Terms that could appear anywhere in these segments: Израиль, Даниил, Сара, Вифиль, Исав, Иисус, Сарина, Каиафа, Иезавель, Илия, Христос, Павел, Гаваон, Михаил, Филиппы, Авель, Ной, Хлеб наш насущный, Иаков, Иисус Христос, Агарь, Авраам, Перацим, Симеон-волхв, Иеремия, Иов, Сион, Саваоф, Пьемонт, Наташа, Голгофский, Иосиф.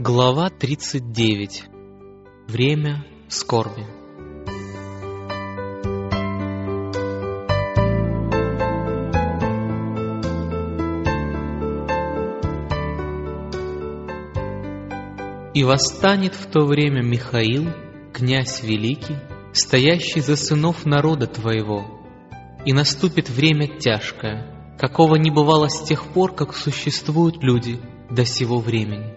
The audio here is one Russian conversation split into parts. Глава 39. Время скорби. «И восстанет в то время Михаил, князь великий, стоящий за сынов народа твоего, и наступит время тяжкое, какого не бывало с тех пор, как существуют люди до сего времени.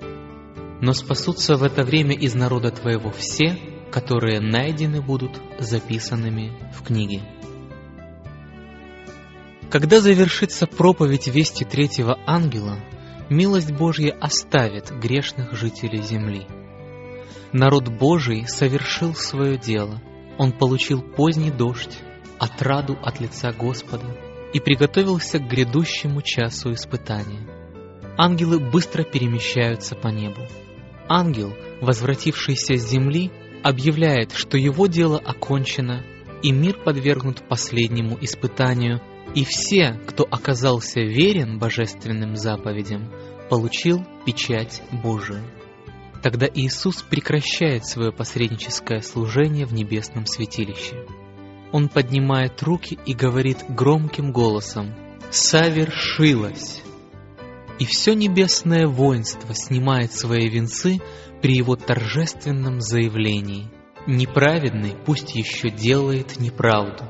Но спасутся в это время из народа твоего все, которые найдены будут записанными в книге». Когда завершится проповедь вести третьего ангела, милость Божья оставит грешных жителей земли. Народ Божий совершил свое дело, он получил поздний дождь, отраду от лица Господа и приготовился к грядущему часу испытания. Ангелы быстро перемещаются по небу. Ангел, возвратившийся с земли, объявляет, что его дело окончено, и мир подвергнут последнему испытанию, и все, кто оказался верен божественным заповедям, получил печать Божию. Тогда Иисус прекращает свое посредническое служение в небесном святилище. Он поднимает руки и говорит громким голосом: «Совершилось!» И все небесное воинство снимает свои венцы при его торжественном заявлении: «Неправедный пусть еще делает неправду,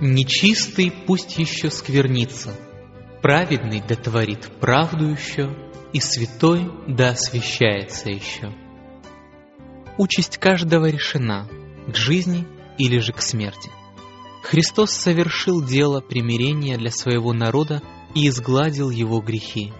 нечистый пусть еще сквернится, праведный да творит правду еще, и святой да освящается еще». Участь каждого решена – к жизни или же к смерти. Христос совершил дело примирения для своего народа и изгладил его грехи.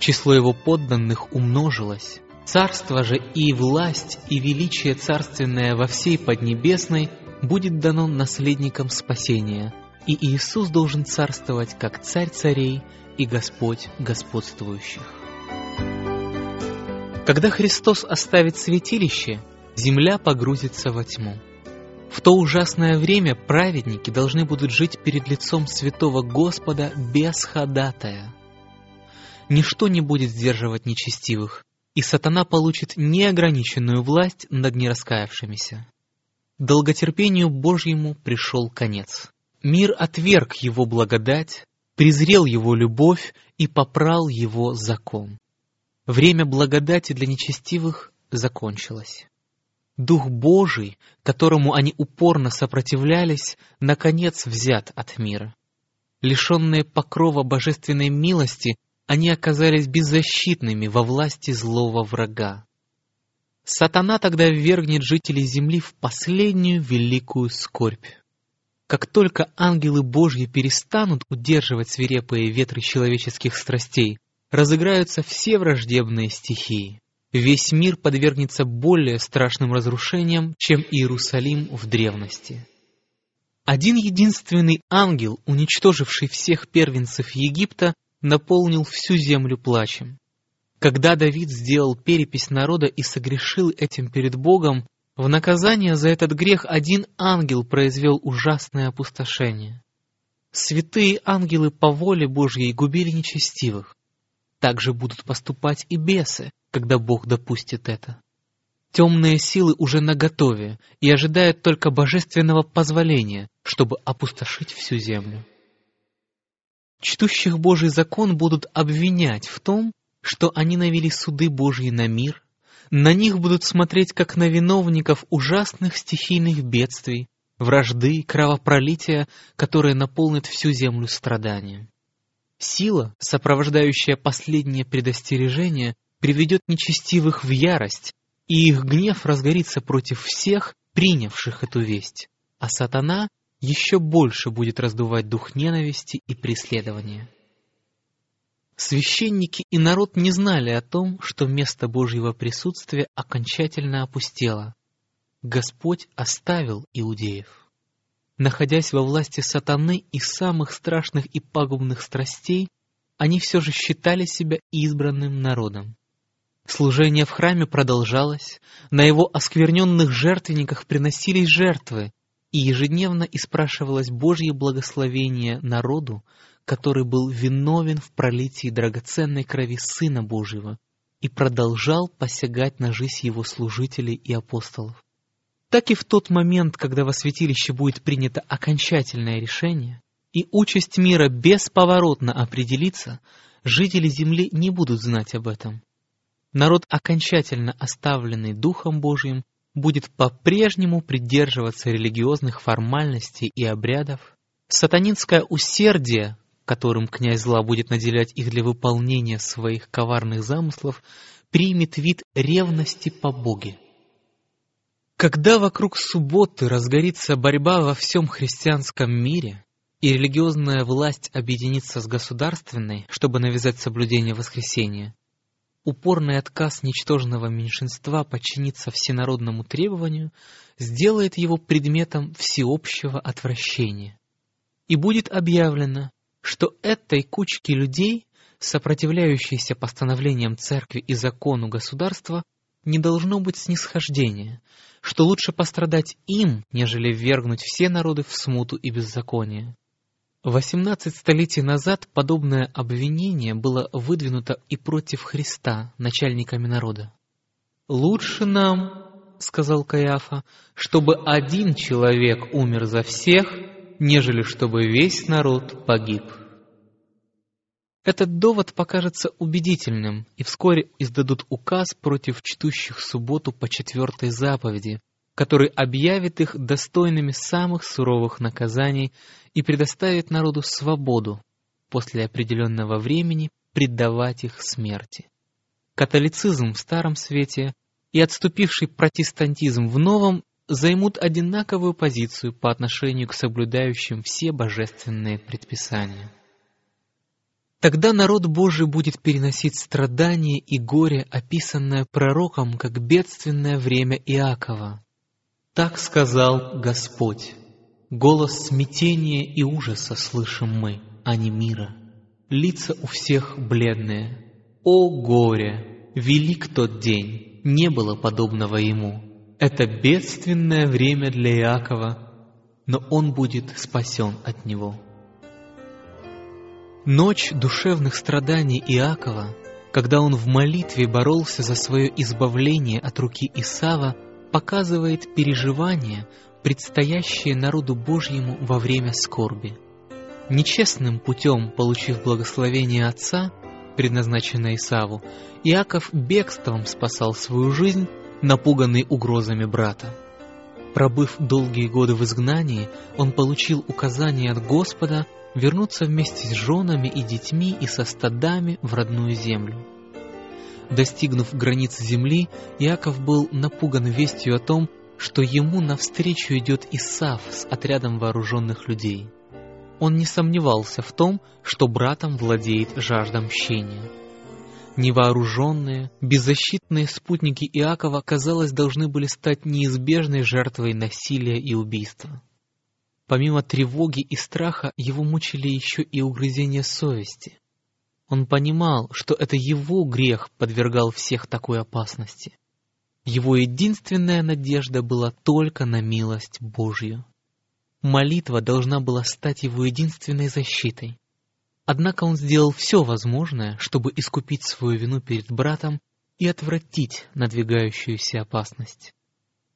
Число его подданных умножилось. Царство же и власть, и величие царственное во всей Поднебесной будет дано наследникам спасения, и Иисус должен царствовать как Царь царей и Господь господствующих. Когда Христос оставит святилище, земля погрузится во тьму. В то ужасное время праведники должны будут жить перед лицом святого Господа без ходатая. Ничто не будет сдерживать нечестивых, и сатана получит неограниченную власть над нераскаявшимися. Долготерпению Божьему пришел конец. Мир отверг его благодать, презрел его любовь и попрал его закон. Время благодати для нечестивых закончилось. Дух Божий, которому они упорно сопротивлялись, наконец взят от мира. Лишенные покрова божественной милости, они оказались беззащитными во власти злого врага. Сатана тогда ввергнет жителей земли в последнюю великую скорбь. Как только ангелы Божьи перестанут удерживать свирепые ветры человеческих страстей, разыграются все враждебные стихии. Весь мир подвергнется более страшным разрушениям, чем Иерусалим в древности. Один единственный ангел, уничтоживший всех первенцев Египта, наполнил всю землю плачем. Когда Давид сделал перепись народа и согрешил этим перед Богом, в наказание за этот грех один ангел произвел ужасное опустошение. Святые ангелы по воле Божьей губили нечестивых. Так же будут поступать и бесы, когда Бог допустит это. Темные силы уже наготове и ожидают только божественного позволения, чтобы опустошить всю землю. Чтущих Божий закон будут обвинять в том, что они навели суды Божьи на мир, на них будут смотреть как на виновников ужасных стихийных бедствий, вражды, кровопролития, которые наполнят всю землю страданием. Сила, сопровождающая последнее предостережение, приведет нечестивых в ярость, и их гнев разгорится против всех, принявших эту весть, а сатана еще больше будет раздувать дух ненависти и преследования. Священники и народ не знали о том, что место Божьего присутствия окончательно опустело. Господь оставил иудеев. Находясь во власти сатаны и самых страшных и пагубных страстей, они все же считали себя избранным народом. Служение в храме продолжалось, на его оскверненных жертвенниках приносились жертвы, и ежедневно испрашивалось Божье благословение народу, который был виновен в пролитии драгоценной крови Сына Божьего, и продолжал посягать на жизнь его служителей и апостолов. Так и в тот момент, когда во святилище будет принято окончательное решение, и участь мира бесповоротно определится, жители земли не будут знать об этом. Народ, окончательно оставленный Духом Божиим, будет по-прежнему придерживаться религиозных формальностей и обрядов. Сатанинское усердие, которым князь зла будет наделять их для выполнения своих коварных замыслов, примет вид ревности по Боге. Когда вокруг субботы разгорится борьба во всем христианском мире, и религиозная власть объединится с государственной, чтобы навязать соблюдение воскресения, упорный отказ ничтожного меньшинства подчиниться всенародному требованию сделает его предметом всеобщего отвращения. И будет объявлено, что этой кучке людей, сопротивляющейся постановлениям церкви и закону государства, не должно быть снисхождения, что лучше пострадать им, нежели ввергнуть все народы в смуту и беззаконие. 18 столетий назад подобное обвинение было выдвинуто и против Христа, начальниками народа. «Лучше нам, — сказал Каиафа, — чтобы один человек умер за всех, нежели чтобы весь народ погиб». Этот довод покажется убедительным, и вскоре издадут указ против чтущих субботу по 4 заповеди, который объявит их достойными самых суровых наказаний и предоставит народу свободу после определенного времени предавать их смерти. Католицизм в Старом Свете и отступивший протестантизм в Новом займут одинаковую позицию по отношению к соблюдающим все божественные предписания. Тогда народ Божий будет переносить страдания и горе, описанное пророком как бедственное время Иакова. «Так сказал Господь, голос смятения и ужаса слышим мы, а не мира. Лица у всех бледные. О горе! Велик тот день, не было подобного ему. Это бедственное время для Иакова, но он будет спасен от него». Ночь душевных страданий Иакова, когда он в молитве боролся за свое избавление от руки Исава, показывает переживания, предстоящие народу Божьему во время скорби. Нечестным путем, получив благословение отца, предназначенное Исаву, Иаков бегством спасал свою жизнь, напуганный угрозами брата. Пробыв долгие годы в изгнании, он получил указание от Господа вернуться вместе с женами и детьми и со стадами в родную землю. Достигнув границ земли, Иаков был напуган вестью о том, что ему навстречу идет Исав с отрядом вооруженных людей. Он не сомневался в том, что братом владеет жажда мщения. Невооруженные, беззащитные спутники Иакова, казалось, должны были стать неизбежной жертвой насилия и убийства. Помимо тревоги и страха, его мучили еще и угрызения совести. Он понимал, что это его грех подвергал всех такой опасности. Его единственная надежда была только на милость Божью. Молитва должна была стать его единственной защитой. Однако он сделал все возможное, чтобы искупить свою вину перед братом и отвратить надвигающуюся опасность.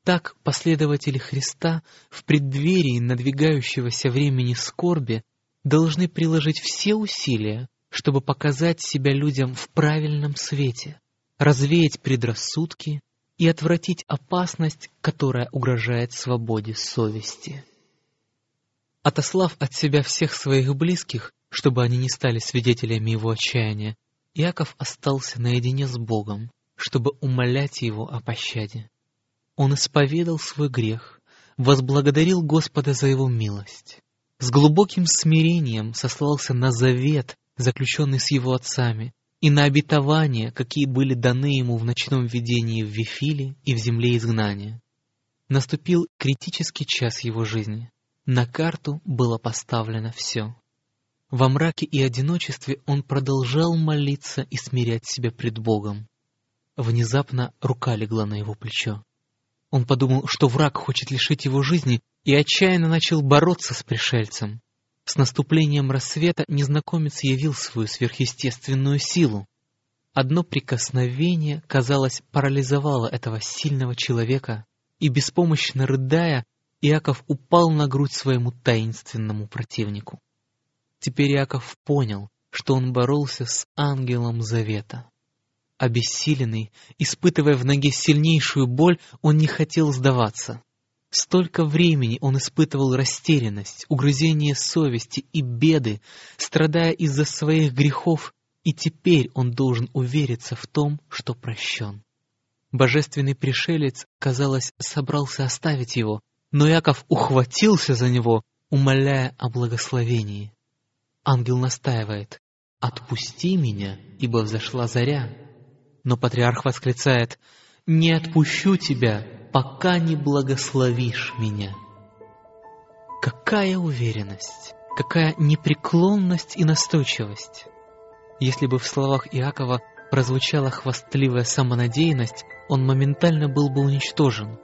Так последователи Христа в преддверии надвигающегося времени скорби должны приложить все усилия, чтобы показать себя людям в правильном свете, развеять предрассудки и отвратить опасность, которая угрожает свободе совести. Отослав от себя всех своих близких, чтобы они не стали свидетелями его отчаяния, Иаков остался наедине с Богом, чтобы умолять его о пощаде. Он исповедал свой грех, возблагодарил Господа за его милость, с глубоким смирением сослался на завет, заключенный с его отцами, и на обетования, какие были даны ему в ночном видении в Вифиле и в земле изгнания. Наступил критический час его жизни. На карту было поставлено все. Во мраке и одиночестве он продолжал молиться и смирять себя пред Богом. Внезапно рука легла на его плечо. Он подумал, что враг хочет лишить его жизни, и отчаянно начал бороться с пришельцем. С наступлением рассвета незнакомец явил свою сверхъестественную силу. Одно прикосновение, казалось, парализовало этого сильного человека, и, беспомощно рыдая, Иаков упал на грудь своему таинственному противнику. Теперь Иаков понял, что он боролся с ангелом завета. Обессиленный, испытывая в ноге сильнейшую боль, он не хотел сдаваться. Столько времени он испытывал растерянность, угрызение совести и беды, страдая из-за своих грехов, и теперь он должен увериться в том, что прощен. Божественный пришелец, казалось, собрался оставить его, но Иаков ухватился за него, умоляя о благословении. Ангел настаивает: «Отпусти меня, ибо взошла заря». Но патриарх восклицает: «Не отпущу тебя, пока не благословишь меня». Какая уверенность, какая непреклонность и настойчивость! Если бы в словах Иакова прозвучала хвастливая самонадеянность, он моментально был бы уничтожен.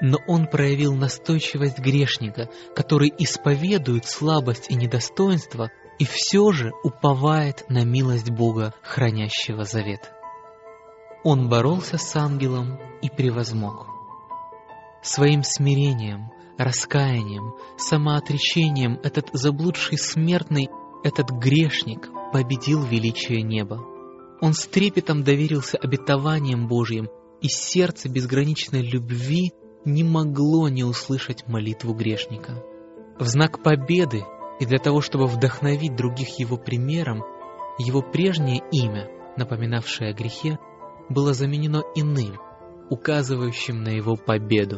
Но он проявил настойчивость грешника, который исповедует слабость и недостоинство, и все же уповает на милость Бога, хранящего завет. Он боролся с ангелом и превозмог. Своим смирением, раскаянием, самоотречением этот заблудший смертный, этот грешник победил величие неба. Он с трепетом доверился обетованиям Божьим, и сердце безграничной любви не могло не услышать молитву грешника. В знак победы и для того, чтобы вдохновить других его примером, его прежнее имя, напоминавшее о грехе, было заменено иным, указывающим на его победу.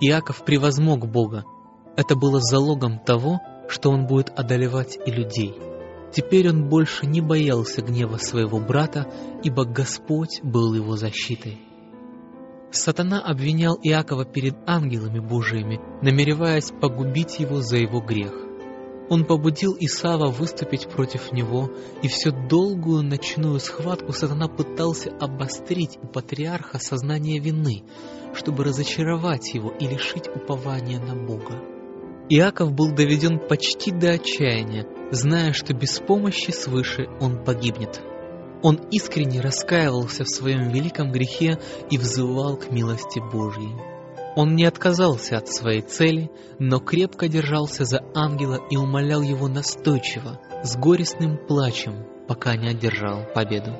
Иаков превозмог Бога. Это было залогом того, что он будет одолевать и людей. Теперь он больше не боялся гнева своего брата, ибо Господь был его защитой. Сатана обвинял Иакова перед ангелами Божиими, намереваясь погубить его за его грех. Он побудил Исава выступить против него, и всю долгую ночную схватку сатана пытался обострить у патриарха сознание вины, чтобы разочаровать его и лишить упования на Бога. Иаков был доведен почти до отчаяния, зная, что без помощи свыше он погибнет. Он искренне раскаивался в своем великом грехе и взывал к милости Божьей. Он не отказался от своей цели, но крепко держался за ангела и умолял его настойчиво, с горестным плачем, пока не одержал победу.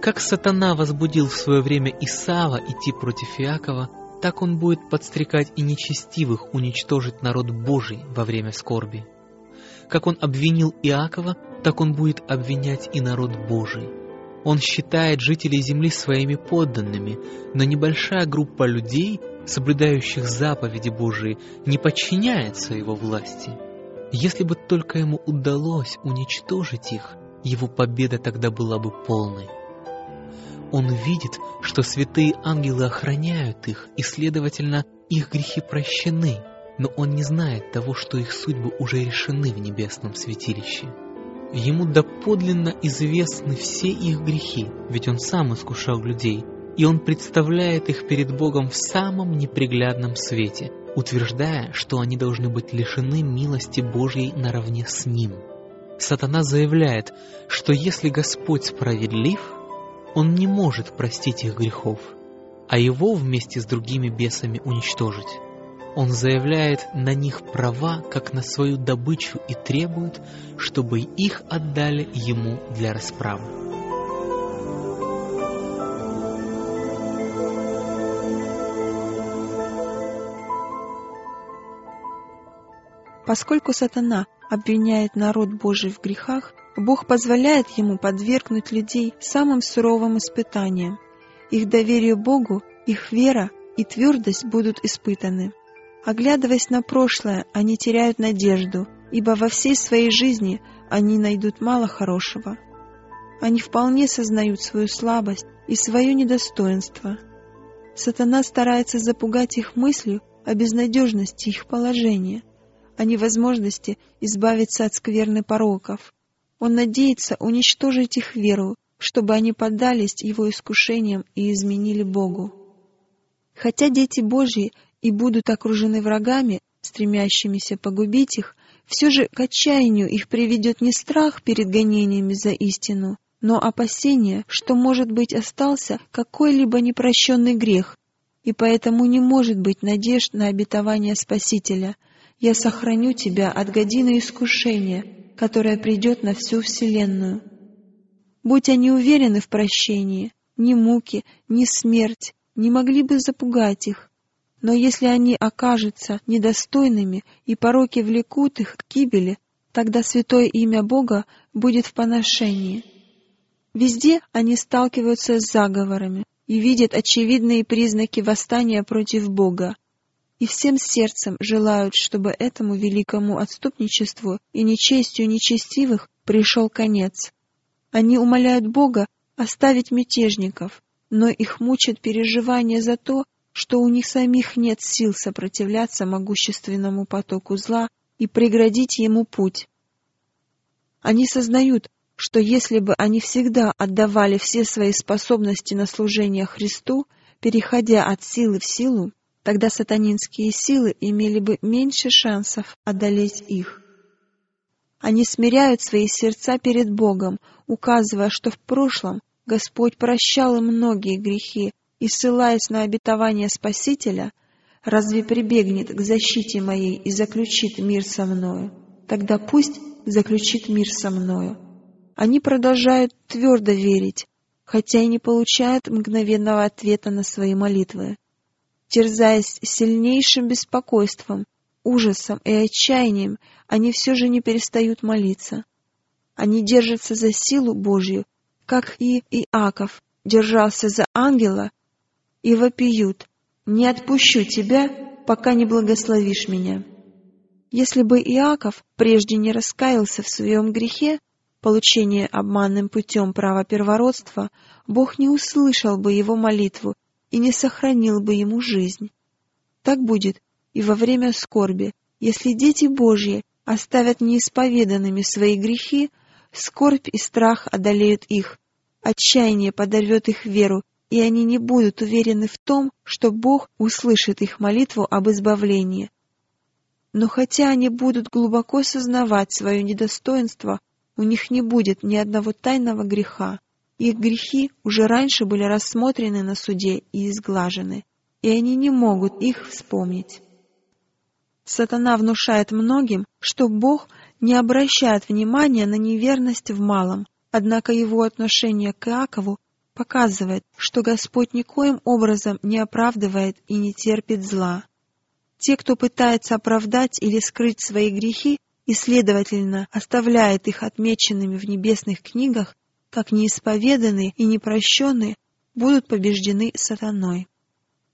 Как сатана возбудил в свое время Исава идти против Иакова, так он будет подстрекать и нечестивых уничтожить народ Божий во время скорби. Как он обвинил Иакова, так он будет обвинять и народ Божий. Он считает жителей земли своими подданными, но небольшая группа людей, соблюдающих заповеди Божии, не подчиняется его власти. Если бы только ему удалось уничтожить их, его победа тогда была бы полной. Он видит, что святые ангелы охраняют их, и, следовательно, их грехи прощены, но он не знает того, что их судьбы уже решены в небесном святилище. Ему доподлинно известны все их грехи, ведь он сам искушал людей, и он представляет их перед Богом в самом неприглядном свете, утверждая, что они должны быть лишены милости Божьей наравне с Ним. Сатана заявляет, что если Господь справедлив, Он не может простить их грехов, а его вместе с другими бесами уничтожить. Он заявляет на них права, как на свою добычу, и требует, чтобы их отдали ему для расправы. Поскольку сатана обвиняет народ Божий в грехах, Бог позволяет ему подвергнуть людей самым суровым испытаниям. Их доверие Богу, их вера и твердость будут испытаны. Оглядываясь на прошлое, они теряют надежду, ибо во всей своей жизни они найдут мало хорошего. Они вполне сознают свою слабость и свое недостоинство. Сатана старается запугать их мыслью о безнадежности их положения, о невозможности избавиться от скверны пороков. Он надеется уничтожить их веру, чтобы они поддались его искушениям и изменили Богу. Хотя дети Божьи и будут окружены врагами, стремящимися погубить их, все же к отчаянию их приведет не страх перед гонениями за истину, но опасение, что, может быть, остался какой-либо непрощенный грех, и поэтому не может быть надежд на обетование Спасителя. Я сохраню тебя от годины искушения, которое придет на всю вселенную. Будь они уверены в прощении, ни муки, ни смерть не могли бы запугать их. Но если они окажутся недостойными и пороки влекут их к гибели, тогда святое имя Бога будет в поношении. Везде они сталкиваются с заговорами и видят очевидные признаки восстания против Бога, и всем сердцем желают, чтобы этому великому отступничеству и нечестию нечестивых пришел конец. Они умоляют Бога оставить мятежников, но их мучит переживание за то, что у них самих нет сил сопротивляться могущественному потоку зла и преградить ему путь. Они сознают, что если бы они всегда отдавали все свои способности на служение Христу, переходя от силы в силу, тогда сатанинские силы имели бы меньше шансов одолеть их. Они смиряют свои сердца перед Богом, указывая, что в прошлом Господь прощал им многие грехи, и, ссылаясь на обетование Спасителя, «Разве прибегнет к защите моей и заключит мир со мною? Тогда пусть заключит мир со мною». Они продолжают твердо верить, хотя и не получают мгновенного ответа на свои молитвы. Терзаясь сильнейшим беспокойством, ужасом и отчаянием, они все же не перестают молиться. Они держатся за силу Божью, как и Иаков держался за ангела, и вопиют: «Не отпущу тебя, пока не благословишь меня». Если бы Иаков прежде не раскаялся в своем грехе, получение обманным путем права первородства, Бог не услышал бы его молитву и не сохранил бы ему жизнь. Так будет и во время скорби. Если дети Божьи оставят неисповеданными свои грехи, скорбь и страх одолеют их, отчаяние подорвет их веру, и они не будут уверены в том, что Бог услышит их молитву об избавлении. Но хотя они будут глубоко сознавать свое недостоинство, у них не будет ни одного тайного греха. Их грехи уже раньше были рассмотрены на суде и изглажены, и они не могут их вспомнить. Сатана внушает многим, что Бог не обращает внимания на неверность в малом, однако его отношение к Иакову показывает, что Господь никоим образом не оправдывает и не терпит зла. Те, кто пытается оправдать или скрыть свои грехи и, следовательно, оставляет их отмеченными в небесных книгах, как неисповеданные и непрощенные, будут побеждены сатаной.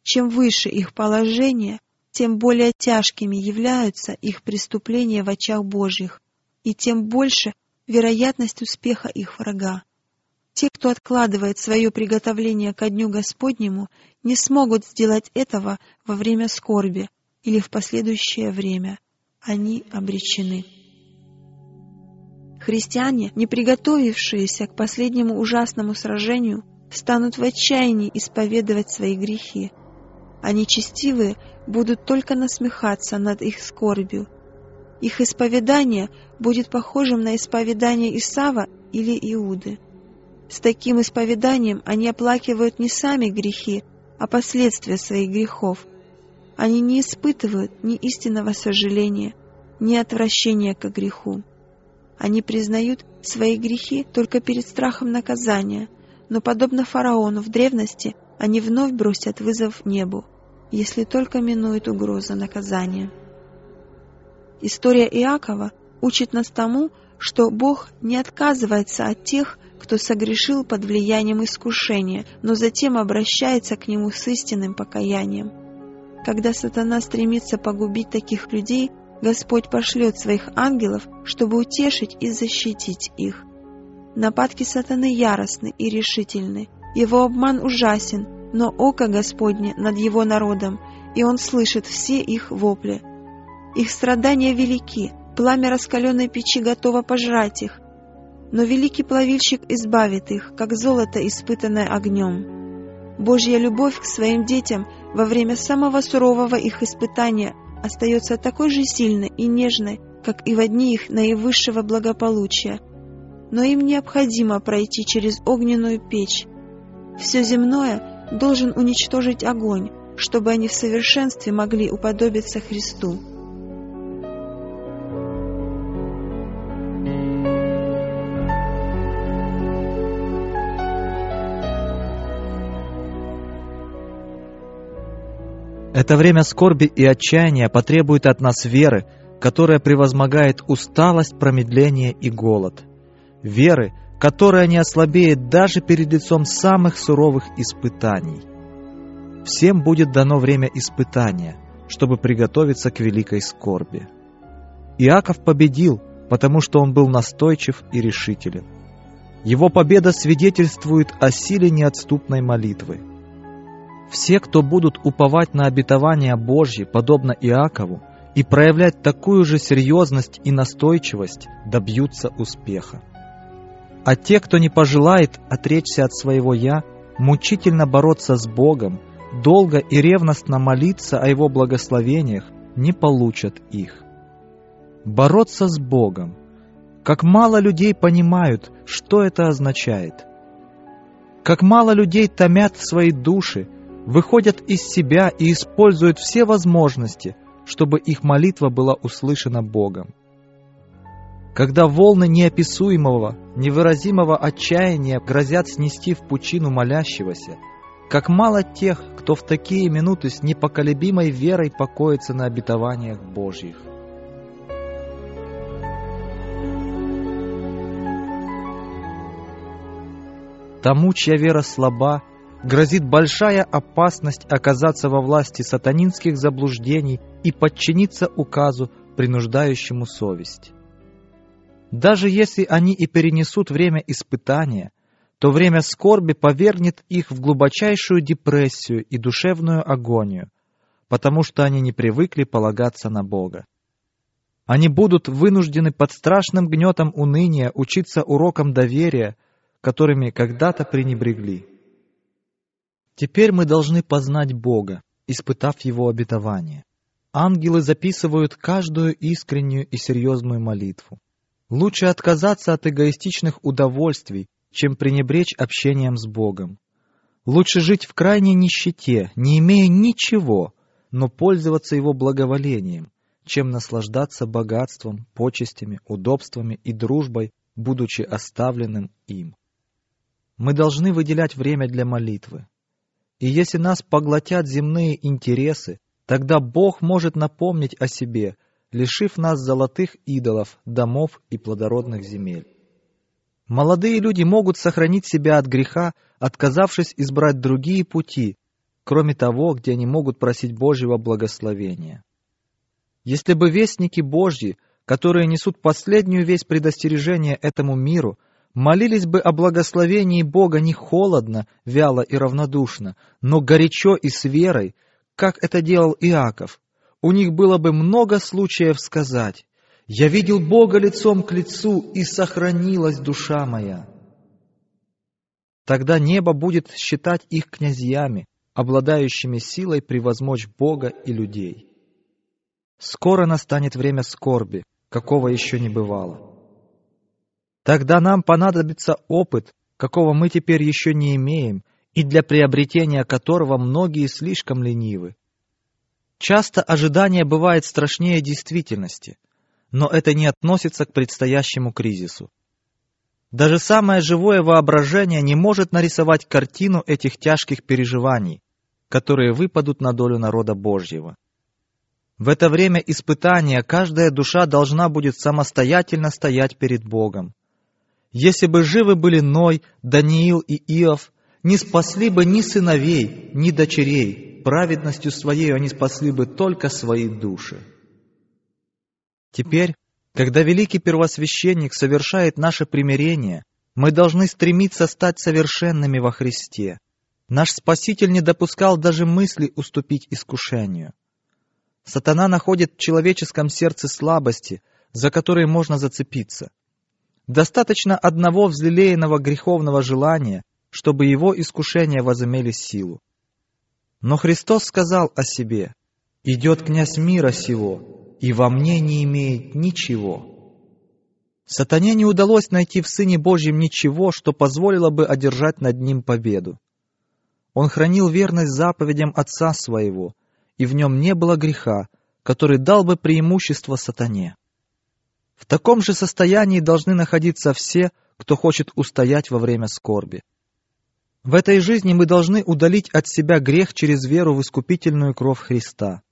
Чем выше их положение, тем более тяжкими являются их преступления в очах Божьих, и тем больше вероятность успеха их врага. Те, кто откладывает свое приготовление ко Дню Господнему, не смогут сделать этого во время скорби или в последующее время. Они обречены. Христиане, не приготовившиеся к последнему ужасному сражению, станут в отчаянии исповедовать свои грехи. А нечестивые будут только насмехаться над их скорбью. Их исповедание будет похожим на исповедание Исава или Иуды. С таким исповеданием они оплакивают не сами грехи, а последствия своих грехов. Они не испытывают ни истинного сожаления, ни отвращения к греху. Они признают свои грехи только перед страхом наказания, но, подобно фараону в древности, они вновь бросят вызов небу, если только минует угроза наказания. История Иакова учит нас тому, что Бог не отказывается от тех, кто согрешил под влиянием искушения, но затем обращается к нему с истинным покаянием. Когда сатана стремится погубить таких людей, Господь пошлет своих ангелов, чтобы утешить и защитить их. Нападки сатаны яростны и решительны, его обман ужасен, но око Господне над его народом, и он слышит все их вопли. Их страдания велики, пламя раскаленной печи готово пожрать их, но великий плавильщик избавит их, как золото, испытанное огнем. Божья любовь к своим детям во время самого сурового их испытания остается такой же сильной и нежной, как и во дни их наивысшего благополучия. но им необходимо пройти через огненную печь. Все земное должен уничтожить огонь, чтобы они в совершенстве могли уподобиться Христу. Это время скорби и отчаяния потребует от нас веры, которая превозмогает усталость, промедление и голод. Веры, которая не ослабеет даже перед лицом самых суровых испытаний. Всем будет дано время испытания, чтобы приготовиться к великой скорби. Иаков победил, потому что он был настойчив и решителен. Его победа свидетельствует о силе неотступной молитвы. Все, кто будут уповать на обетование Божье, подобно Иакову, и проявлять такую же серьезность и настойчивость, добьются успеха. А те, кто не пожелает отречься от своего «я», мучительно бороться с Богом, долго и ревностно молиться о Его благословениях, не получат их. Бороться с Богом. Как мало людей понимают, что это означает. Как мало людей томят свои души, выходят из себя и используют все возможности, чтобы их молитва была услышана Богом. Когда волны неописуемого, невыразимого отчаяния грозят снести в пучину молящегося, как мало тех, кто в такие минуты с непоколебимой верой покоится на обетованиях Божьих. Тому, чья вера слаба, грозит большая опасность оказаться во власти сатанинских заблуждений и подчиниться указу, принуждающему совесть. Даже если они и перенесут время испытания, то время скорби повергнет их в глубочайшую депрессию и душевную агонию, потому что они не привыкли полагаться на Бога. Они будут вынуждены под страшным гнетом уныния учиться урокам доверия, которыми когда-то пренебрегли. Теперь мы должны познать Бога, испытав Его обетование. Ангелы записывают каждую искреннюю и серьезную молитву. Лучше отказаться от эгоистичных удовольствий, чем пренебречь общением с Богом. Лучше жить в крайней нищете, не имея ничего, но пользоваться Его благоволением, чем наслаждаться богатством, почестями, удобствами и дружбой, будучи оставленным им. Мы должны выделять время для молитвы. И если нас поглотят земные интересы, тогда Бог может напомнить о себе, лишив нас золотых идолов, домов и плодородных земель. Молодые люди могут сохранить себя от греха, отказавшись избрать другие пути, кроме того, где они могут просить Божьего благословения. Если бы вестники Божьи, которые несут последнюю весть предостережения этому миру, молились бы о благословении Бога не холодно, вяло и равнодушно, но горячо и с верой, как это делал Иаков, у них было бы много случаев сказать: «Я видел Бога лицом к лицу, и сохранилась душа моя». Тогда небо будет считать их князьями, обладающими силой превозмочь Бога и людей. Скоро настанет время скорби, какого еще не бывало. Тогда нам понадобится опыт, какого мы теперь еще не имеем, и для приобретения которого многие слишком ленивы. Часто ожидание бывает страшнее действительности, но это не относится к предстоящему кризису. Даже самое живое воображение не может нарисовать картину этих тяжких переживаний, которые выпадут на долю народа Божьего. В это время испытания каждая душа должна будет самостоятельно стоять перед Богом. Если бы живы были Ной, Даниил и Иов, не спасли бы ни сыновей, ни дочерей, праведностью своей они спасли бы только свои души. Теперь, когда великий первосвященник совершает наше примирение, мы должны стремиться стать совершенными во Христе. Наш Спаситель не допускал даже мысли уступить искушению. Сатана находит в человеческом сердце слабости, за которые можно зацепиться. Достаточно одного взлелеянного греховного желания, чтобы его искушения возымели силу. Но Христос сказал о себе: «Идет князь мира сего, и во мне не имеет ничего». Сатане не удалось найти в Сыне Божьем ничего, что позволило бы одержать над ним победу. Он хранил верность заповедям Отца Своего, и в нем не было греха, который дал бы преимущество сатане. В таком же состоянии должны находиться все, кто хочет устоять во время скорби. В этой жизни мы должны удалить от себя грех через веру в искупительную кровь Христа.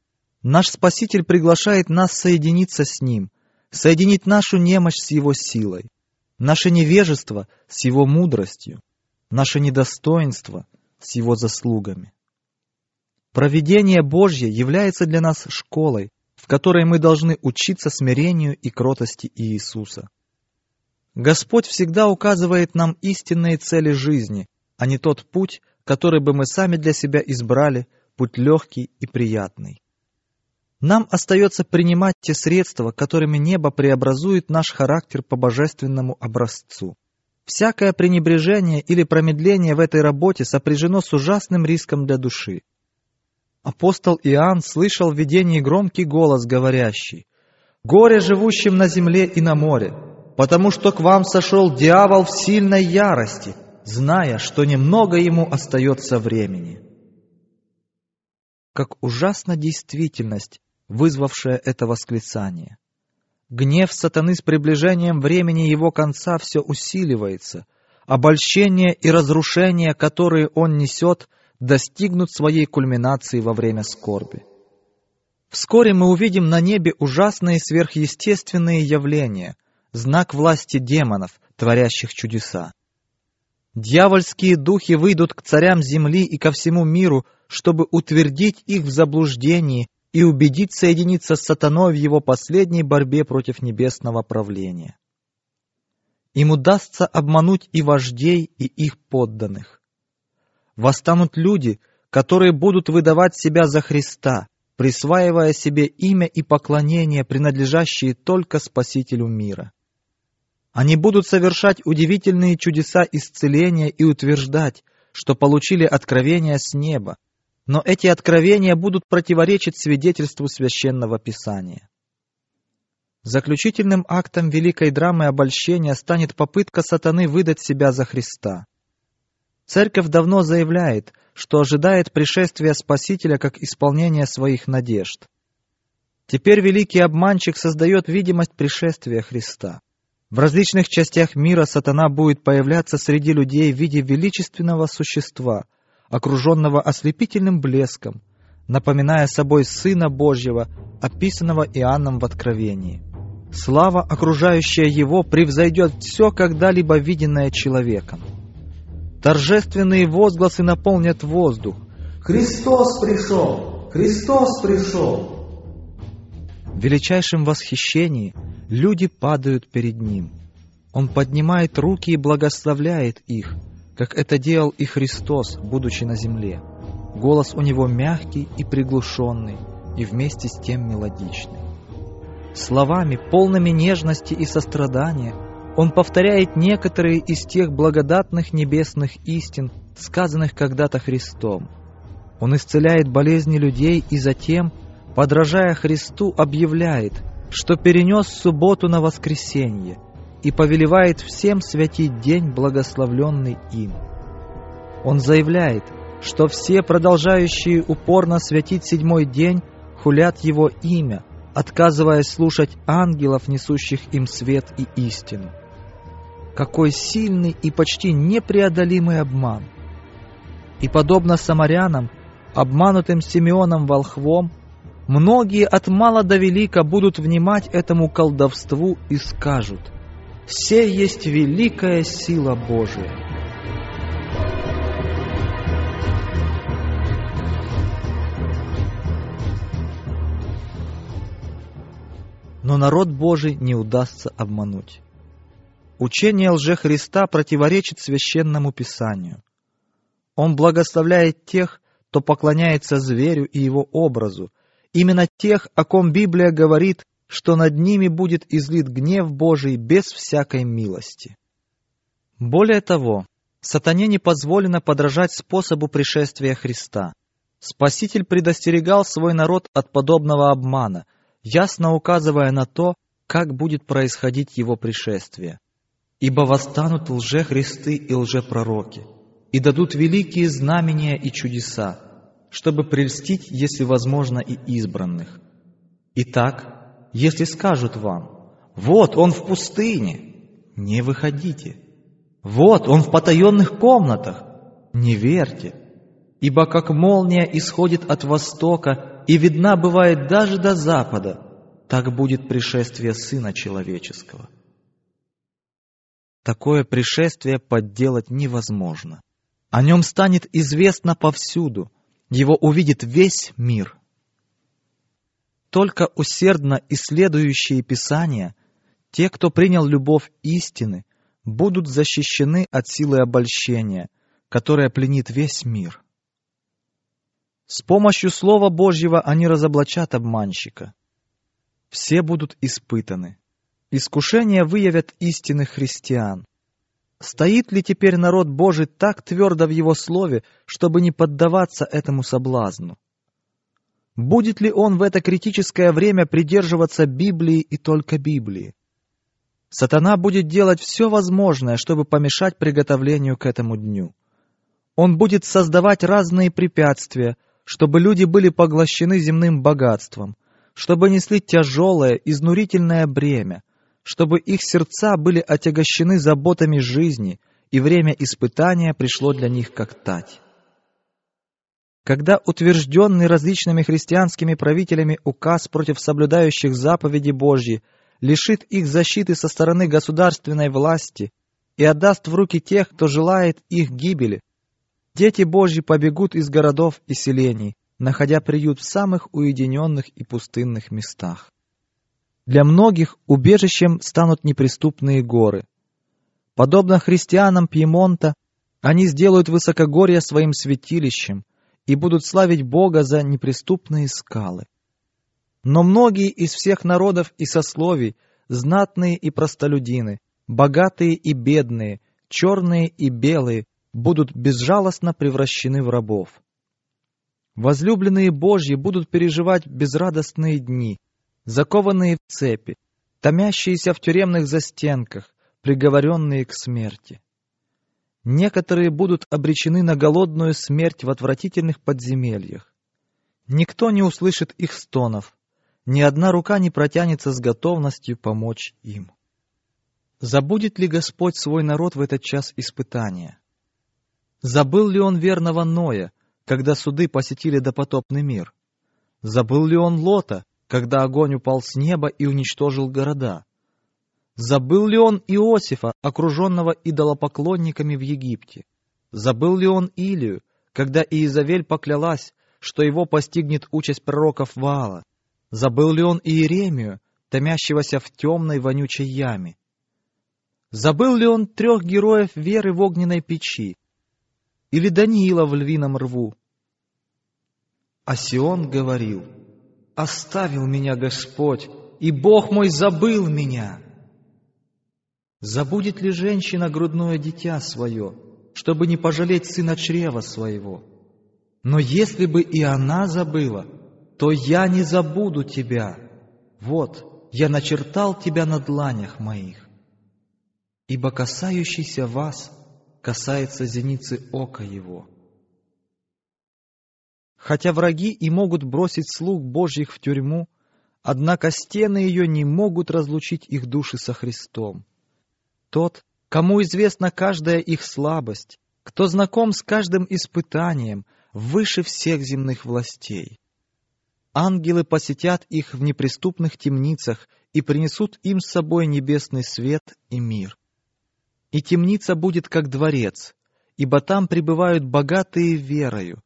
Наш Спаситель приглашает нас соединиться с Ним, соединить нашу немощь с Его силой, наше невежество с Его мудростью, наше недостоинство с Его заслугами. Провидение Божье является для нас школой, в которой мы должны учиться смирению и кротости Иисуса. Господь всегда указывает нам истинные цели жизни, а не тот путь, который бы мы сами для себя избрали, путь легкий и приятный. Нам остается принимать те средства, которыми небо преобразует наш характер по божественному образцу. Всякое пренебрежение или промедление в этой работе сопряжено с ужасным риском для души. Апостол Иоанн слышал в видении громкий голос, говорящий: «Горе живущим на земле и на море, потому что к вам сошел дьявол в сильной ярости, зная, что немного ему остается времени». Как ужасна действительность, вызвавшая это восклицание. Гнев сатаны с приближением времени его конца все усиливается, обольщение и разрушение, которые он несет, достигнут своей кульминации во время скорби. Вскоре мы увидим на небе ужасные сверхъестественные явления, знак власти демонов, творящих чудеса. Дьявольские духи выйдут к царям земли и ко всему миру, чтобы утвердить их в заблуждении и убедить соединиться с сатаной в его последней борьбе против небесного правления. Им удастся обмануть и вождей, и их подданных. Восстанут люди, которые будут выдавать себя за Христа, присваивая себе имя и поклонение, принадлежащие только Спасителю мира. Они будут совершать удивительные чудеса исцеления и утверждать, что получили откровения с неба, но эти откровения будут противоречить свидетельству Священного Писания. Заключительным актом великой драмы обольщения станет попытка сатаны выдать себя за Христа. Церковь давно заявляет, что ожидает пришествия Спасителя как исполнение своих надежд. Теперь великий обманщик создает видимость пришествия Христа. В различных частях мира сатана будет появляться среди людей в виде величественного существа, окруженного ослепительным блеском, напоминая собой Сына Божьего, описанного Иоанном в Откровении. Слава, окружающая его, превзойдет все, когда-либо виденное человеком. Торжественные возгласы наполнят воздух. «Христос пришел! Христос пришел!» В величайшем восхищении люди падают перед Ним. Он поднимает руки и благословляет их, как это делал и Христос, будучи на земле. Голос у Него мягкий и приглушенный, и вместе с тем мелодичный. Словами, полными нежности и сострадания, Он повторяет некоторые из тех благодатных небесных истин, сказанных когда-то Христом. Он исцеляет болезни людей и затем, подражая Христу, объявляет, что перенес субботу на воскресенье и повелевает всем святить день, благословленный им. Он заявляет, что все, продолжающие упорно святить седьмой день, хулят его имя, отказываясь слушать ангелов, несущих им свет и истину. Какой сильный и почти непреодолимый обман! И подобно самарянам, обманутым Симеоном-волхвом, многие от мала до велика будут внимать этому колдовству и скажут: «Се есть великая сила Божия». Но народ Божий не удастся обмануть. Учение лжехриста противоречит Священному Писанию. Он благословляет тех, кто поклоняется зверю и его образу, именно тех, о ком Библия говорит, что над ними будет излит гнев Божий без всякой милости. Более того, сатане не позволено подражать способу пришествия Христа. Спаситель предостерегал свой народ от подобного обмана, ясно указывая на то, как будет происходить его пришествие. Ибо восстанут лжехристы и лжепророки, и дадут великие знамения и чудеса, чтобы прельстить, если возможно, и избранных. Итак, если скажут вам: «Вот он в пустыне», не выходите. «Вот он в потаенных комнатах», не верьте. Ибо как молния исходит от востока и видна бывает даже до запада, так будет пришествие Сына Человеческого. Такое пришествие подделать невозможно. О нем станет известно повсюду, его увидит весь мир. Только усердно исследующие Писания, те, кто принял любовь истины, будут защищены от силы обольщения, которая пленит весь мир. С помощью Слова Божьего они разоблачат обманщика. Все будут испытаны. Искушения выявят истинных христиан. Стоит ли теперь народ Божий так твердо в Его Слове, чтобы не поддаваться этому соблазну? Будет ли он в это критическое время придерживаться Библии и только Библии? Сатана будет делать все возможное, чтобы помешать приготовлению к этому дню. Он будет создавать разные препятствия, чтобы люди были поглощены земным богатством, чтобы несли тяжелое, изнурительное бремя, чтобы их сердца были отягощены заботами жизни, и время испытания пришло для них как тать. Когда утвержденный различными христианскими правителями указ против соблюдающих заповеди Божьи лишит их защиты со стороны государственной власти и отдаст в руки тех, кто желает их гибели, дети Божьи побегут из городов и селений, находя приют в самых уединенных и пустынных местах. Для многих убежищем станут неприступные горы. Подобно христианам Пьемонта, они сделают высокогорье своим святилищем и будут славить Бога за неприступные скалы. Но многие из всех народов и сословий, знатные и простолюдины, богатые и бедные, черные и белые, будут безжалостно превращены в рабов. Возлюбленные Божьи будут переживать безрадостные дни, закованные в цепи, томящиеся в тюремных застенках, приговоренные к смерти. Некоторые будут обречены на голодную смерть в отвратительных подземельях. Никто не услышит их стонов, ни одна рука не протянется с готовностью помочь им. Забудет ли Господь свой народ в этот час испытания? Забыл ли он верного Ноя, когда суды посетили допотопный мир? Забыл ли он Лота, когда огонь упал с неба и уничтожил города? Забыл ли он Иосифа, окруженного идолопоклонниками в Египте? Забыл ли он Илию, когда Иезавель поклялась, что его постигнет участь пророков Ваала? Забыл ли он Иеремию, томящегося в темной вонючей яме? Забыл ли он трех героев веры в огненной печи? Или Даниила в львином рву? А Сион говорил: «Оставил меня Господь, и Бог мой забыл меня». Забудет ли женщина грудное дитя свое, чтобы не пожалеть сына чрева своего? Но если бы и она забыла, то я не забуду тебя. Вот, я начертал тебя на дланях моих. Ибо касающийся вас касается зеницы ока его. Хотя враги и могут бросить слуг Божьих в тюрьму, однако стены ее не могут разлучить их души со Христом. Тот, кому известна каждая их слабость, кто знаком с каждым испытанием, выше всех земных властей. Ангелы посетят их в неприступных темницах и принесут им с собой небесный свет и мир. И темница будет как дворец, ибо там пребывают богатые верою,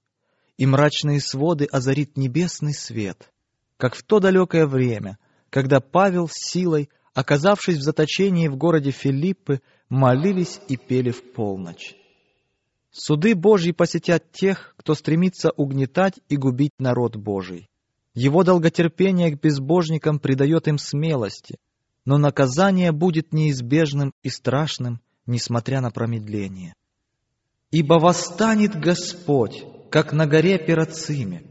и мрачные своды озарит небесный свет, как в то далекое время, когда Павел с Силой, оказавшись в заточении в городе Филиппы, молились и пели в полночь. Суды Божьи посетят тех, кто стремится угнетать и губить народ Божий. Его долготерпение к безбожникам придает им смелости, но наказание будет неизбежным и страшным, несмотря на промедление. «Ибо восстанет Господь, как на горе Перациме,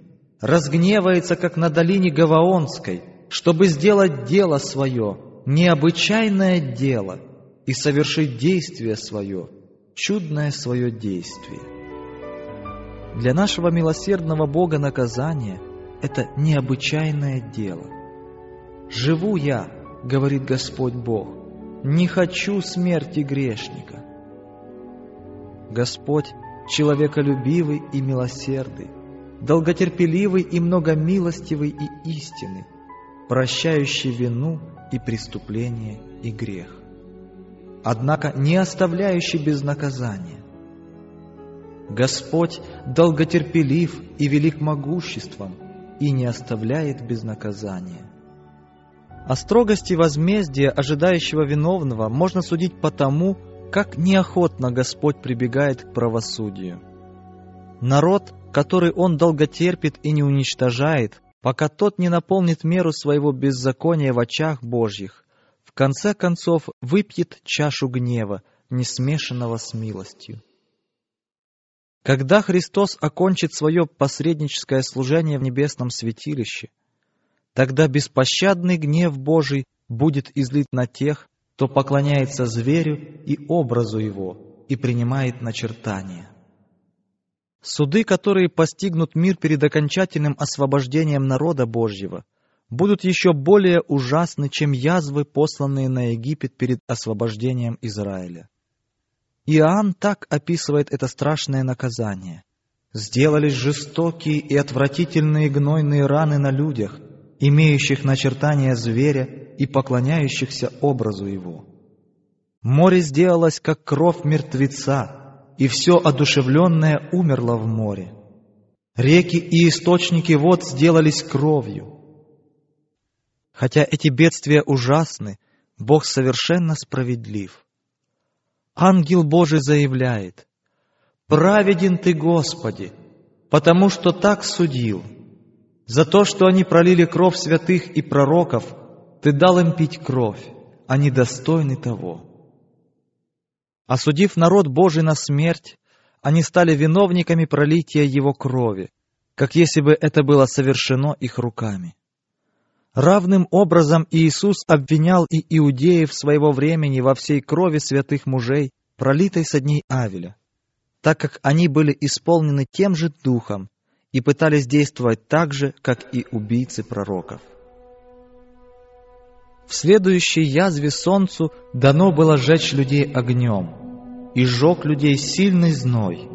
разгневается, как на долине Гаваонской, чтобы сделать дело свое, необычайное дело и совершить действие свое, чудное свое действие. Для нашего милосердного Бога наказание – это необычайное дело. «Живу я, – говорит Господь Бог, – не хочу смерти грешника». Господь человеколюбивый и милосердный, долготерпеливый и многомилостивый и истинный, прощающий вину и преступление и грех, однако не оставляющий без наказания. Господь долготерпелив и велик могуществом и не оставляет без наказания. О строгости возмездия, ожидающего виновного, можно судить по тому, как неохотно Господь прибегает к правосудию. Народ, который Он долготерпит и не уничтожает, пока тот не наполнит меру своего беззакония в очах Божьих, в конце концов выпьет чашу гнева, не смешанного с милостью. Когда Христос окончит свое посредническое служение в небесном святилище, тогда беспощадный гнев Божий будет излит на тех, кто поклоняется зверю и образу его, и принимает начертания. Суды, которые постигнут мир перед окончательным освобождением народа Божьего, будут еще более ужасны, чем язвы, посланные на Египет перед освобождением Израиля. Иоанн так описывает это страшное наказание. «Сделались жестокие и отвратительные гнойные раны на людях, имеющих начертания зверя, и поклоняющихся образу его. Море сделалось, как кровь мертвеца, и все одушевленное умерло в море. Реки и источники вод сделались кровью». Хотя эти бедствия ужасны, Бог совершенно справедлив. Ангел Божий заявляет: «Праведен Ты, Господи, потому что так судил. За то, что они пролили кровь святых и пророков, Ты дал им пить кровь, они достойны того». Осудив народ Божий на смерть, они стали виновниками пролития его крови, как если бы это было совершено их руками. Равным образом Иисус обвинял и иудеев своего времени во всей крови святых мужей, пролитой со дней Авеля, так как они были исполнены тем же духом и пытались действовать так же, как и убийцы пророков. В следующей язве солнцу дано было жечь людей огнем, и жег людей сильный зной.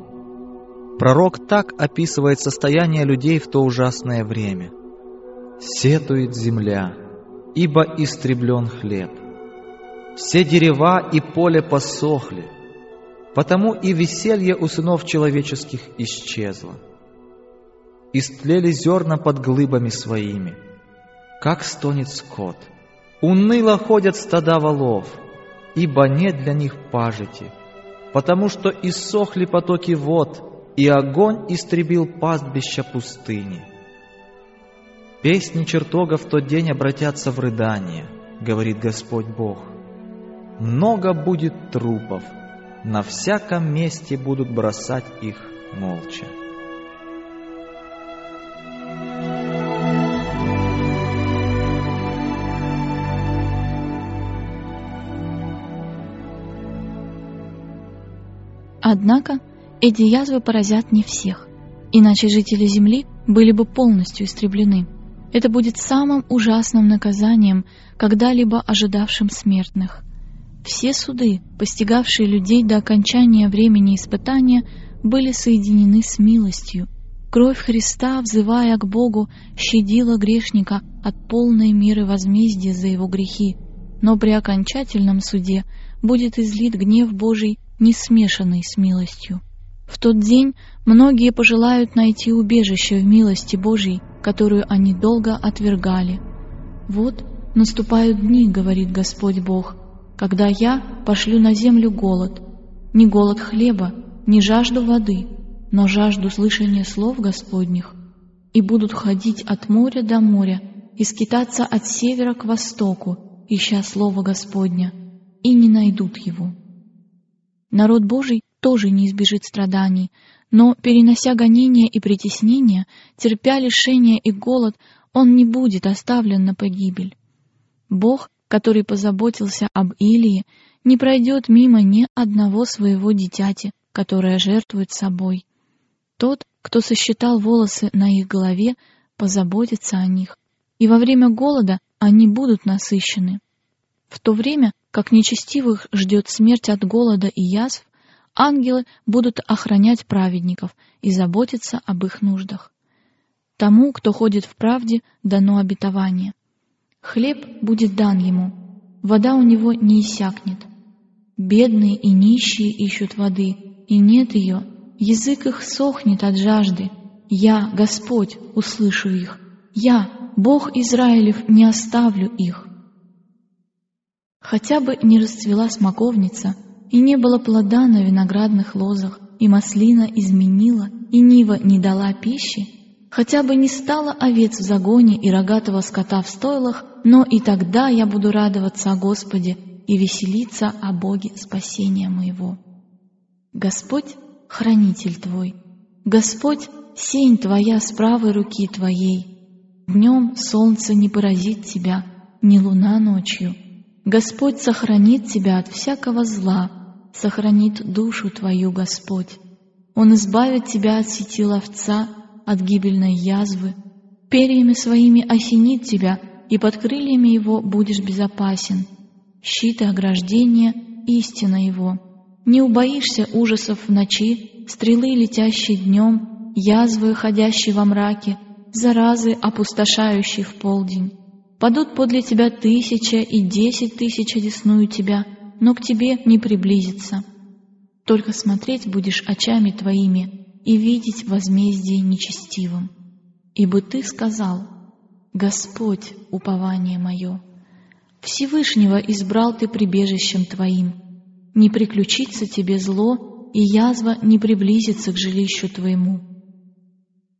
Пророк так описывает состояние людей в то ужасное время: «Сетует земля, ибо истреблен хлеб. Все дерева и поле посохли, потому и веселье у сынов человеческих исчезло. Истлели зерна под глыбами своими, как стонет скот. Уныло ходят стада волов, ибо нет для них пажити, потому что иссохли потоки вод, и огонь истребил пастбища пустыни. Песни чертогов в тот день обратятся в рыдание, — говорит Господь Бог. Много будет трупов, на всяком месте будут бросать их молча». Однако эти язвы поразят не всех, иначе жители земли были бы полностью истреблены. Это будет самым ужасным наказанием, когда-либо ожидавшим смертных. Все суды, постигавшие людей до окончания времени испытания, были соединены с милостью. Кровь Христа, взывая к Богу, щадила грешника от полной меры возмездия за его грехи, но при окончательном суде будет излит гнев Божий, не смешанный с милостью. В тот день многие пожелают найти убежище в милости Божьей, которую они долго отвергали. «Вот наступают дни, — говорит Господь Бог, — когда я пошлю на землю голод, не голод хлеба, не жажду воды, но жажду слышания слов Господних, и будут ходить от моря до моря и скитаться от севера к востоку, ища слово Господня, и не найдут его». Народ Божий тоже не избежит страданий, но, перенося гонения и притеснения, терпя лишение и голод, он не будет оставлен на погибель. Бог который позаботился об Илии, не пройдет мимо ни одного своего дитяти, которое жертвует собой. Тот, кто сосчитал волосы на их голове, позаботится о них, и во время голода они будут насыщены. В то время, как нечестивых ждет смерть от голода и язв, ангелы будут охранять праведников и заботиться об их нуждах. Тому, кто ходит в правде, дано обетование. Хлеб будет дан ему, вода у него не иссякнет. Бедные и нищие ищут воды, и нет ее, язык их сохнет от жажды. Я, Господь, услышу их, я, Бог Израилев, не оставлю их. Хотя бы не расцвела смоковница, и не было плода на виноградных лозах, и маслина изменила, и нива не дала пищи, хотя бы не стало овец в загоне и рогатого скота в стойлах, но и тогда я буду радоваться о Господе и веселиться о Боге спасения моего. Господь — хранитель твой, Господь — сень твоя с правой руки твоей. Днем солнце не поразит тебя, ни луна ночью. Господь сохранит тебя от всякого зла, сохранит душу твою Господь. Он избавит тебя от сети ловца, от гибельной язвы. Перьями своими осенит тебя, и под крыльями его будешь безопасен. Щит и ограждение — истина его. Не убоишься ужасов в ночи, стрелы, летящие днем, язвы, ходящие во мраке, заразы, опустошающие в полдень. Падут подле тебя 1000 и 10 тысяч одесную тебя, но к тебе не приблизится. Только смотреть будешь очами твоими и видеть возмездие нечестивым. Ибо ты сказал: Господь, упование мое, Всевышнего избрал ты прибежищем твоим. Не приключится тебе зло, и язва не приблизится к жилищу твоему.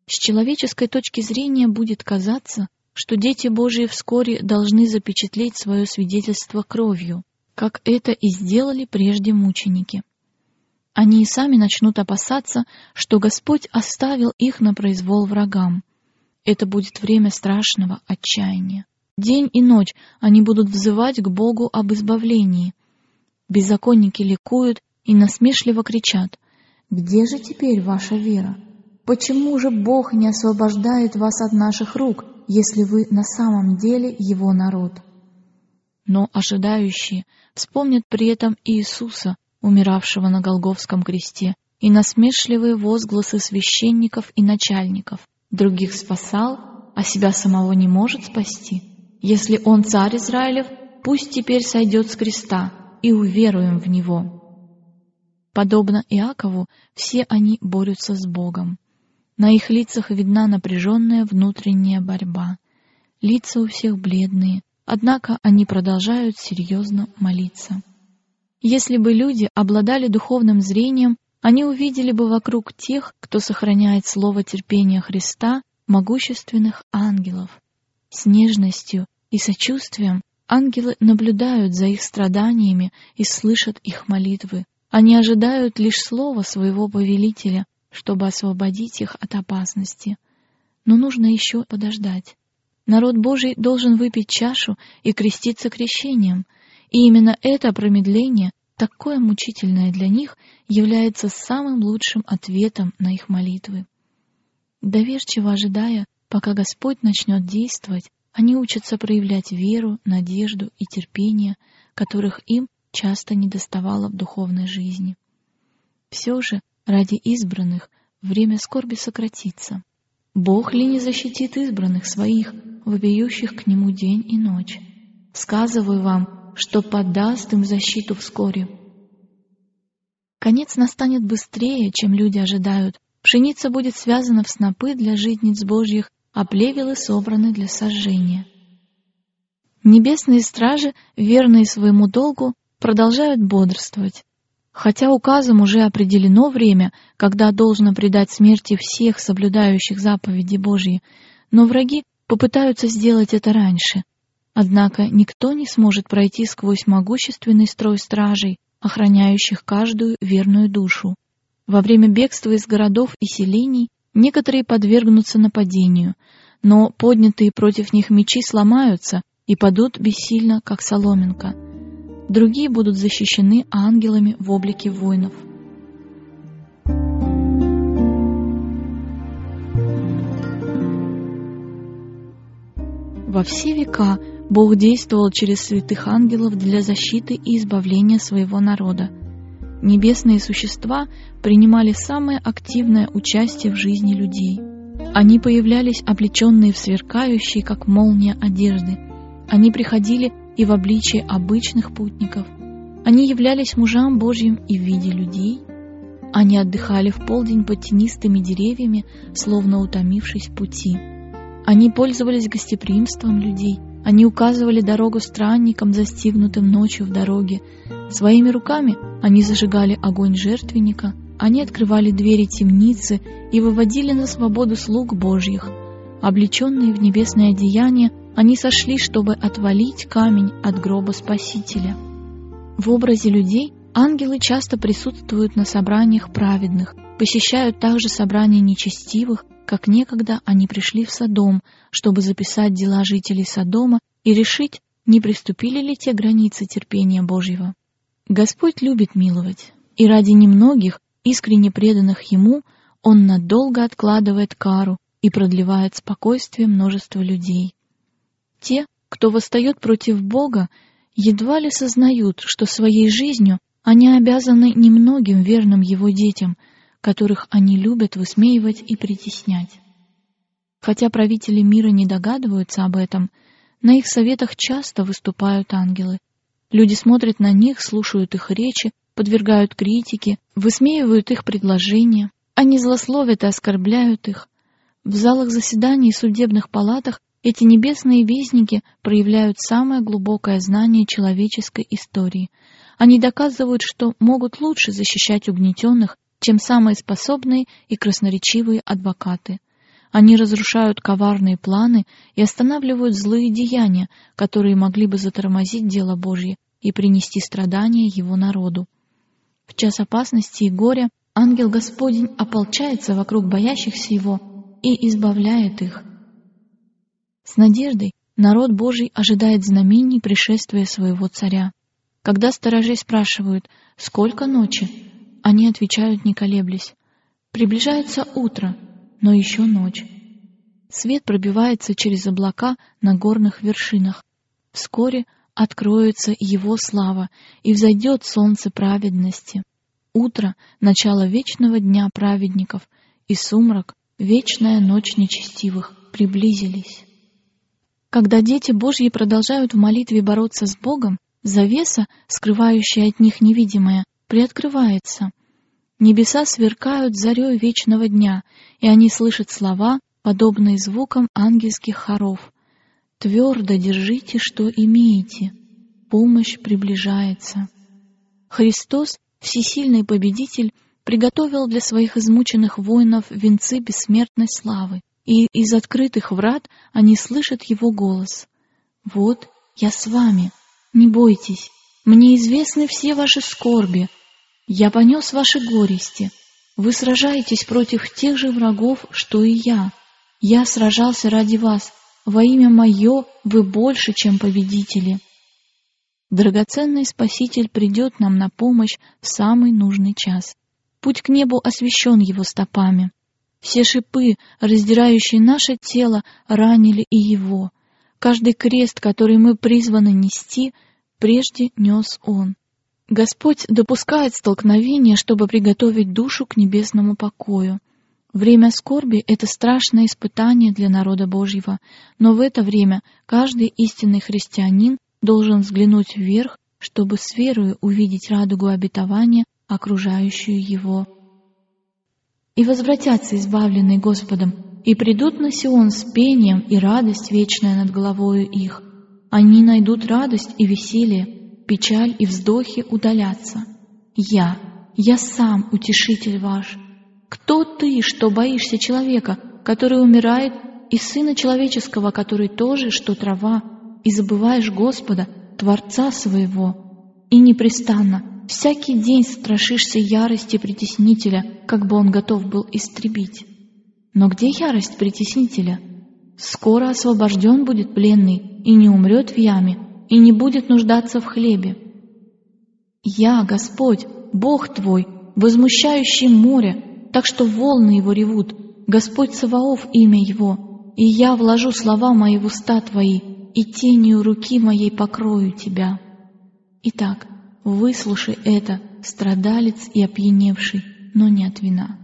С человеческой точки зрения будет казаться, что дети Божии вскоре должны запечатлеть свое свидетельство кровью, как это и сделали прежде мученики. Они и сами начнут опасаться, что Господь оставил их на произвол врагам. Это будет время страшного отчаяния. День и ночь они будут взывать к Богу об избавлении. Беззаконники ликуют и насмешливо кричат: «Где же теперь ваша вера? Почему же Бог не освобождает вас от наших рук, если вы на самом деле Его народ?» Но ожидающие вспомнят при этом Иисуса, умиравшего на Голгофском кресте, и насмешливые возгласы священников и начальников: «Других спасал, а себя самого не может спасти. Если он царь Израилев, пусть теперь сойдет с креста, и уверуем в него». Подобно Иакову, все они борются с Богом. На их лицах видна напряженная внутренняя борьба. Лица у всех бледные, однако они продолжают серьезно молиться. Если бы люди обладали духовным зрением, они увидели бы вокруг тех, кто сохраняет слово терпения Христа, могущественных ангелов. С нежностью и сочувствием ангелы наблюдают за их страданиями и слышат их молитвы. Они ожидают лишь слова своего повелителя, чтобы освободить их от опасности. Но нужно еще подождать. Народ Божий должен выпить чашу и креститься крещением, и именно это промедление, такое мучительное для них, является самым лучшим ответом на их молитвы. Доверчиво ожидая, пока Господь начнет действовать, они учатся проявлять веру, надежду и терпение, которых им часто недоставало в духовной жизни. Все же, ради избранных время скорби сократится. Бог ли не защитит избранных своих, вопиющих к Нему день и ночь? Сказываю вам, что подаст им защиту вскоре. Конец настанет быстрее, чем люди ожидают. Пшеница будет связана в снопы для житниц Божьих, а плевелы собраны для сожжения. Небесные стражи, верные своему долгу, продолжают бодрствовать. Хотя указом уже определено время, когда должно предать смерти всех соблюдающих заповеди Божьи, но враги попытаются сделать это раньше. Однако никто не сможет пройти сквозь могущественный строй стражей, охраняющих каждую верную душу. Во время бегства из городов и селений некоторые подвергнутся нападению, но поднятые против них мечи сломаются, и падут бессильно, как соломинка. Другие будут защищены ангелами в облике воинов. Во все века Бог действовал через святых ангелов для защиты и избавления своего народа. Небесные существа принимали самое активное участие в жизни людей. Они появлялись облеченные в сверкающие, как молния, одежды. Они приходили и в обличии обычных путников. Они являлись мужам Божьим и в виде людей. Они отдыхали в полдень под тенистыми деревьями, словно утомившись пути. Они пользовались гостеприимством людей, они указывали дорогу странникам, застигнутым ночью в дороге. Своими руками они зажигали огонь жертвенника, они открывали двери темницы и выводили на свободу слуг Божьих. Облеченные в небесное одеяние, они сошли, чтобы отвалить камень от гроба Спасителя. В образе людей ангелы часто присутствуют на собраниях праведных, посещают также собрания нечестивых, как некогда они пришли в Содом, чтобы записать дела жителей Содома и решить, не приступили ли те границы терпения Божьего. Господь любит миловать, и ради немногих, искренне преданных Ему, Он надолго откладывает кару и продлевает спокойствие множества людей. Те, кто восстает против Бога, едва ли сознают, что своей жизнью они обязаны немногим верным Его детям, которых они любят высмеивать и притеснять. Хотя правители мира не догадываются об этом, на их советах часто выступают ангелы. Люди смотрят на них, слушают их речи, подвергают критике, высмеивают их предложения, они злословят и оскорбляют их. В залах заседаний и судебных палатах эти небесные вестники проявляют самое глубокое знание человеческой истории. Они доказывают, что могут лучше защищать угнетенных, чем самые способные и красноречивые адвокаты. Они разрушают коварные планы и останавливают злые деяния, которые могли бы затормозить дело Божье и принести страдания Его народу. В час опасности и горя ангел Господень ополчается вокруг боящихся Его и избавляет их. С надеждой народ Божий ожидает знамений пришествия своего царя. Когда сторожи спрашивают «Сколько ночи?», они отвечают, не колеблясь. Приближается утро, но еще ночь. Свет пробивается через облака на горных вершинах. Вскоре откроется Его слава, и взойдет солнце праведности. Утро — начало вечного дня праведников, и сумрак, вечная ночь нечестивых, приблизились. Когда дети Божьи продолжают в молитве бороться с Богом, завеса, скрывающая от них невидимое, приоткрывается. Небеса сверкают зарей вечного дня, и они слышат слова, подобные звукам ангельских хоров. «Твердо держите, что имеете. Помощь приближается». Христос, всесильный победитель, приготовил для своих измученных воинов венцы бессмертной славы, и из открытых врат они слышат Его голос. «Вот я с вами, не бойтесь, мне известны все ваши скорби, я понес ваши горести. Вы сражаетесь против тех же врагов, что и я. Я сражался ради вас. Во имя Мое вы больше, чем победители». Драгоценный Спаситель придет нам на помощь в самый нужный час. Путь к небу освещен Его стопами. Все шипы, раздирающие наше тело, ранили и Его. Каждый крест, который мы призваны нести, прежде нес Он. Господь допускает столкновение, чтобы приготовить душу к небесному покою. Время скорби — это страшное испытание для народа Божьего, но в это время каждый истинный христианин должен взглянуть вверх, чтобы с верою увидеть радугу обетования, окружающую его. «И возвратятся избавленные Господом, и придут на Сион с пением и радость вечная над головою их. Они найдут радость и веселье, печаль и вздохи удалятся. Я сам утешитель ваш. Кто ты, что боишься человека, который умирает, и сына человеческого, который тоже, что трава, и забываешь Господа, Творца своего? И непрестанно, всякий день страшишься ярости притеснителя, как бы он готов был истребить. Но где ярость притеснителя? Скоро освобожден будет пленный, и не умрет в яме, и не будет нуждаться в хлебе. Я, Господь, Бог твой, возмущающий море, так что волны его ревут, Господь Саваоф имя его, и я вложу слова мои в уста твои, и тенью руки моей покрою тебя. Итак, выслушай это, страдалец и опьяневший, но не от вина.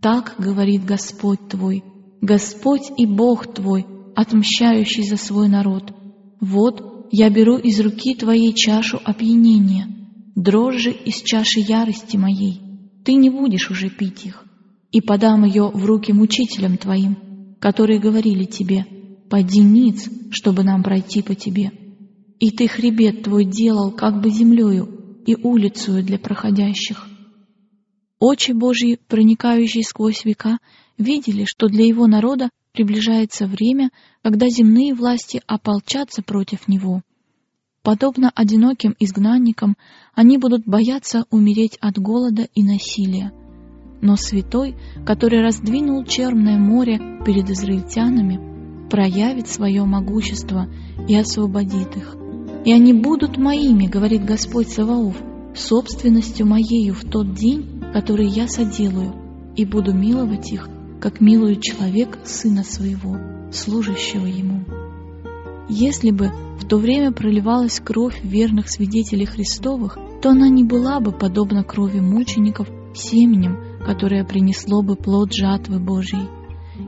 Так говорит Господь твой, Господь и Бог твой, отмщающий за свой народ. Вот я беру из руки твоей чашу опьянения, дрожжи из чаши ярости моей, ты не будешь уже пить их, и подам ее в руки мучителям твоим, которые говорили тебе, «Пади ниц, чтобы нам пройти по тебе». И ты хребет твой делал как бы землею и улицею для проходящих. Очи Божьи, проникающие сквозь века, видели, что для его народа приближается время, когда земные власти ополчатся против него. Подобно одиноким изгнанникам, они будут бояться умереть от голода и насилия. Но святой, который раздвинул Черное море перед израильтянами, проявит свое могущество и освободит их. «И они будут моими, — говорит Господь Саваоф, — собственностью моею в тот день, который я соделаю, и буду миловать их, как милует человек сына своего, служащего ему». Если бы в то время проливалась кровь верных свидетелей Христовых, то она не была бы подобна крови мучеников семенем, которое принесло бы плод жатвы Божьей.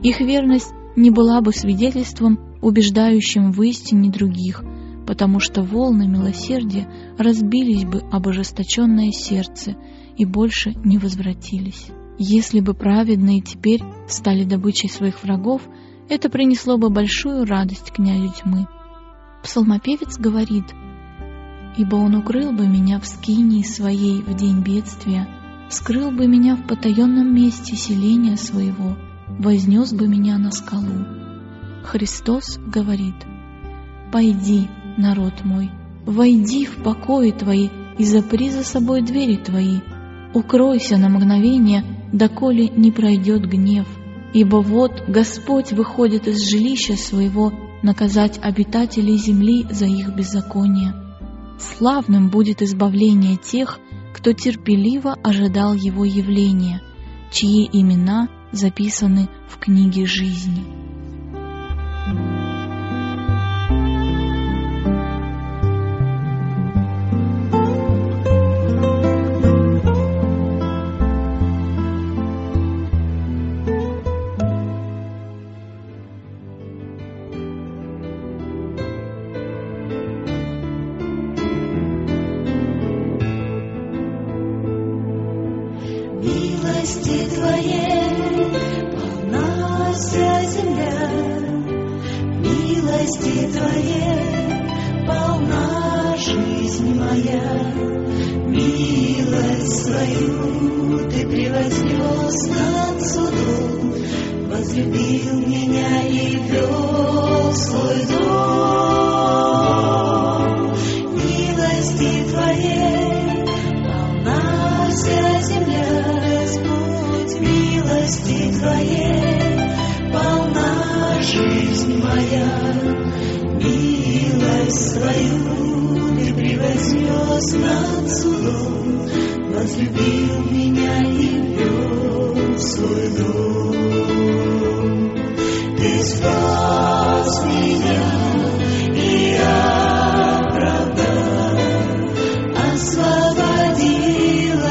Их верность не была бы свидетельством, убеждающим в истине других, потому что волны милосердия разбились бы об ожесточенное сердце и больше не возвратились. Если бы праведные теперь стали добычей своих врагов, это принесло бы большую радость князю тьмы. Псалмопевец говорит: «Ибо он укрыл бы меня в скинии своей в день бедствия, скрыл бы меня в потаенном месте селения своего, вознес бы меня на скалу». Христос говорит: «Пойди, народ мой, войди в покои твои и запри за собой двери твои, укройся на мгновение, доколе не пройдет гнев, ибо вот Господь выходит из жилища своего наказать обитателей земли за их беззаконие. Славным будет избавление тех, кто терпеливо ожидал его явления, чьи имена записаны в книге жизни». Освободил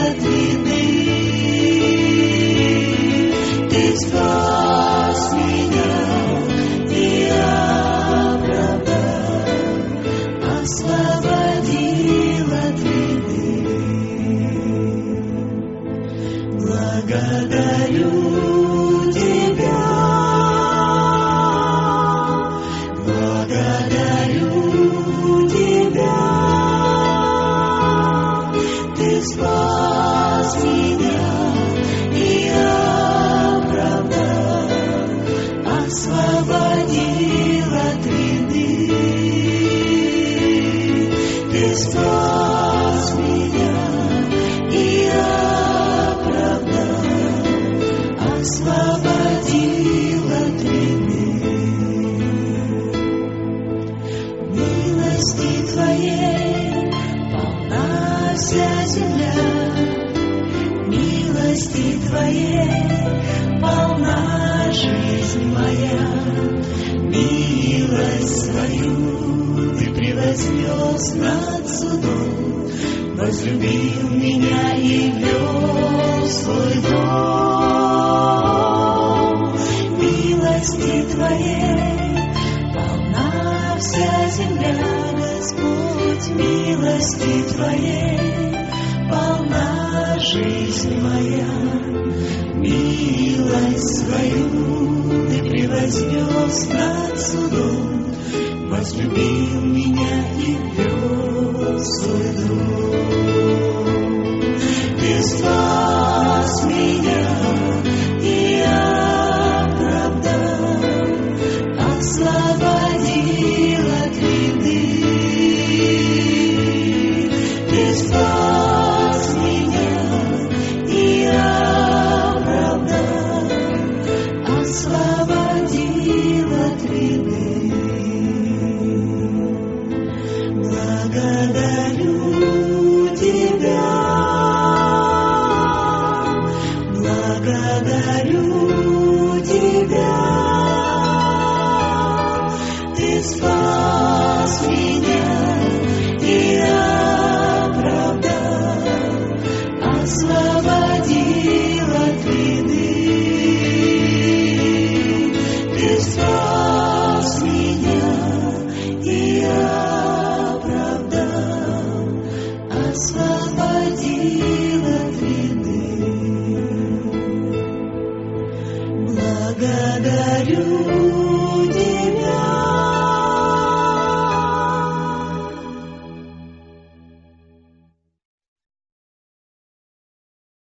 от вины. Твою Ты превознес над судом, возлюбил меня и ввел в свой дом. Милости Твоей полна вся земля, Господь, милости Твоей полна жизнь моя. Милость свою Ты превознес над судом, возлюбил меня и ввел в свой дом. Ты спас меня, и я оправдан, освободил от вины. Ты спас меня, и я оправдан, освободил от вины. Благодарю.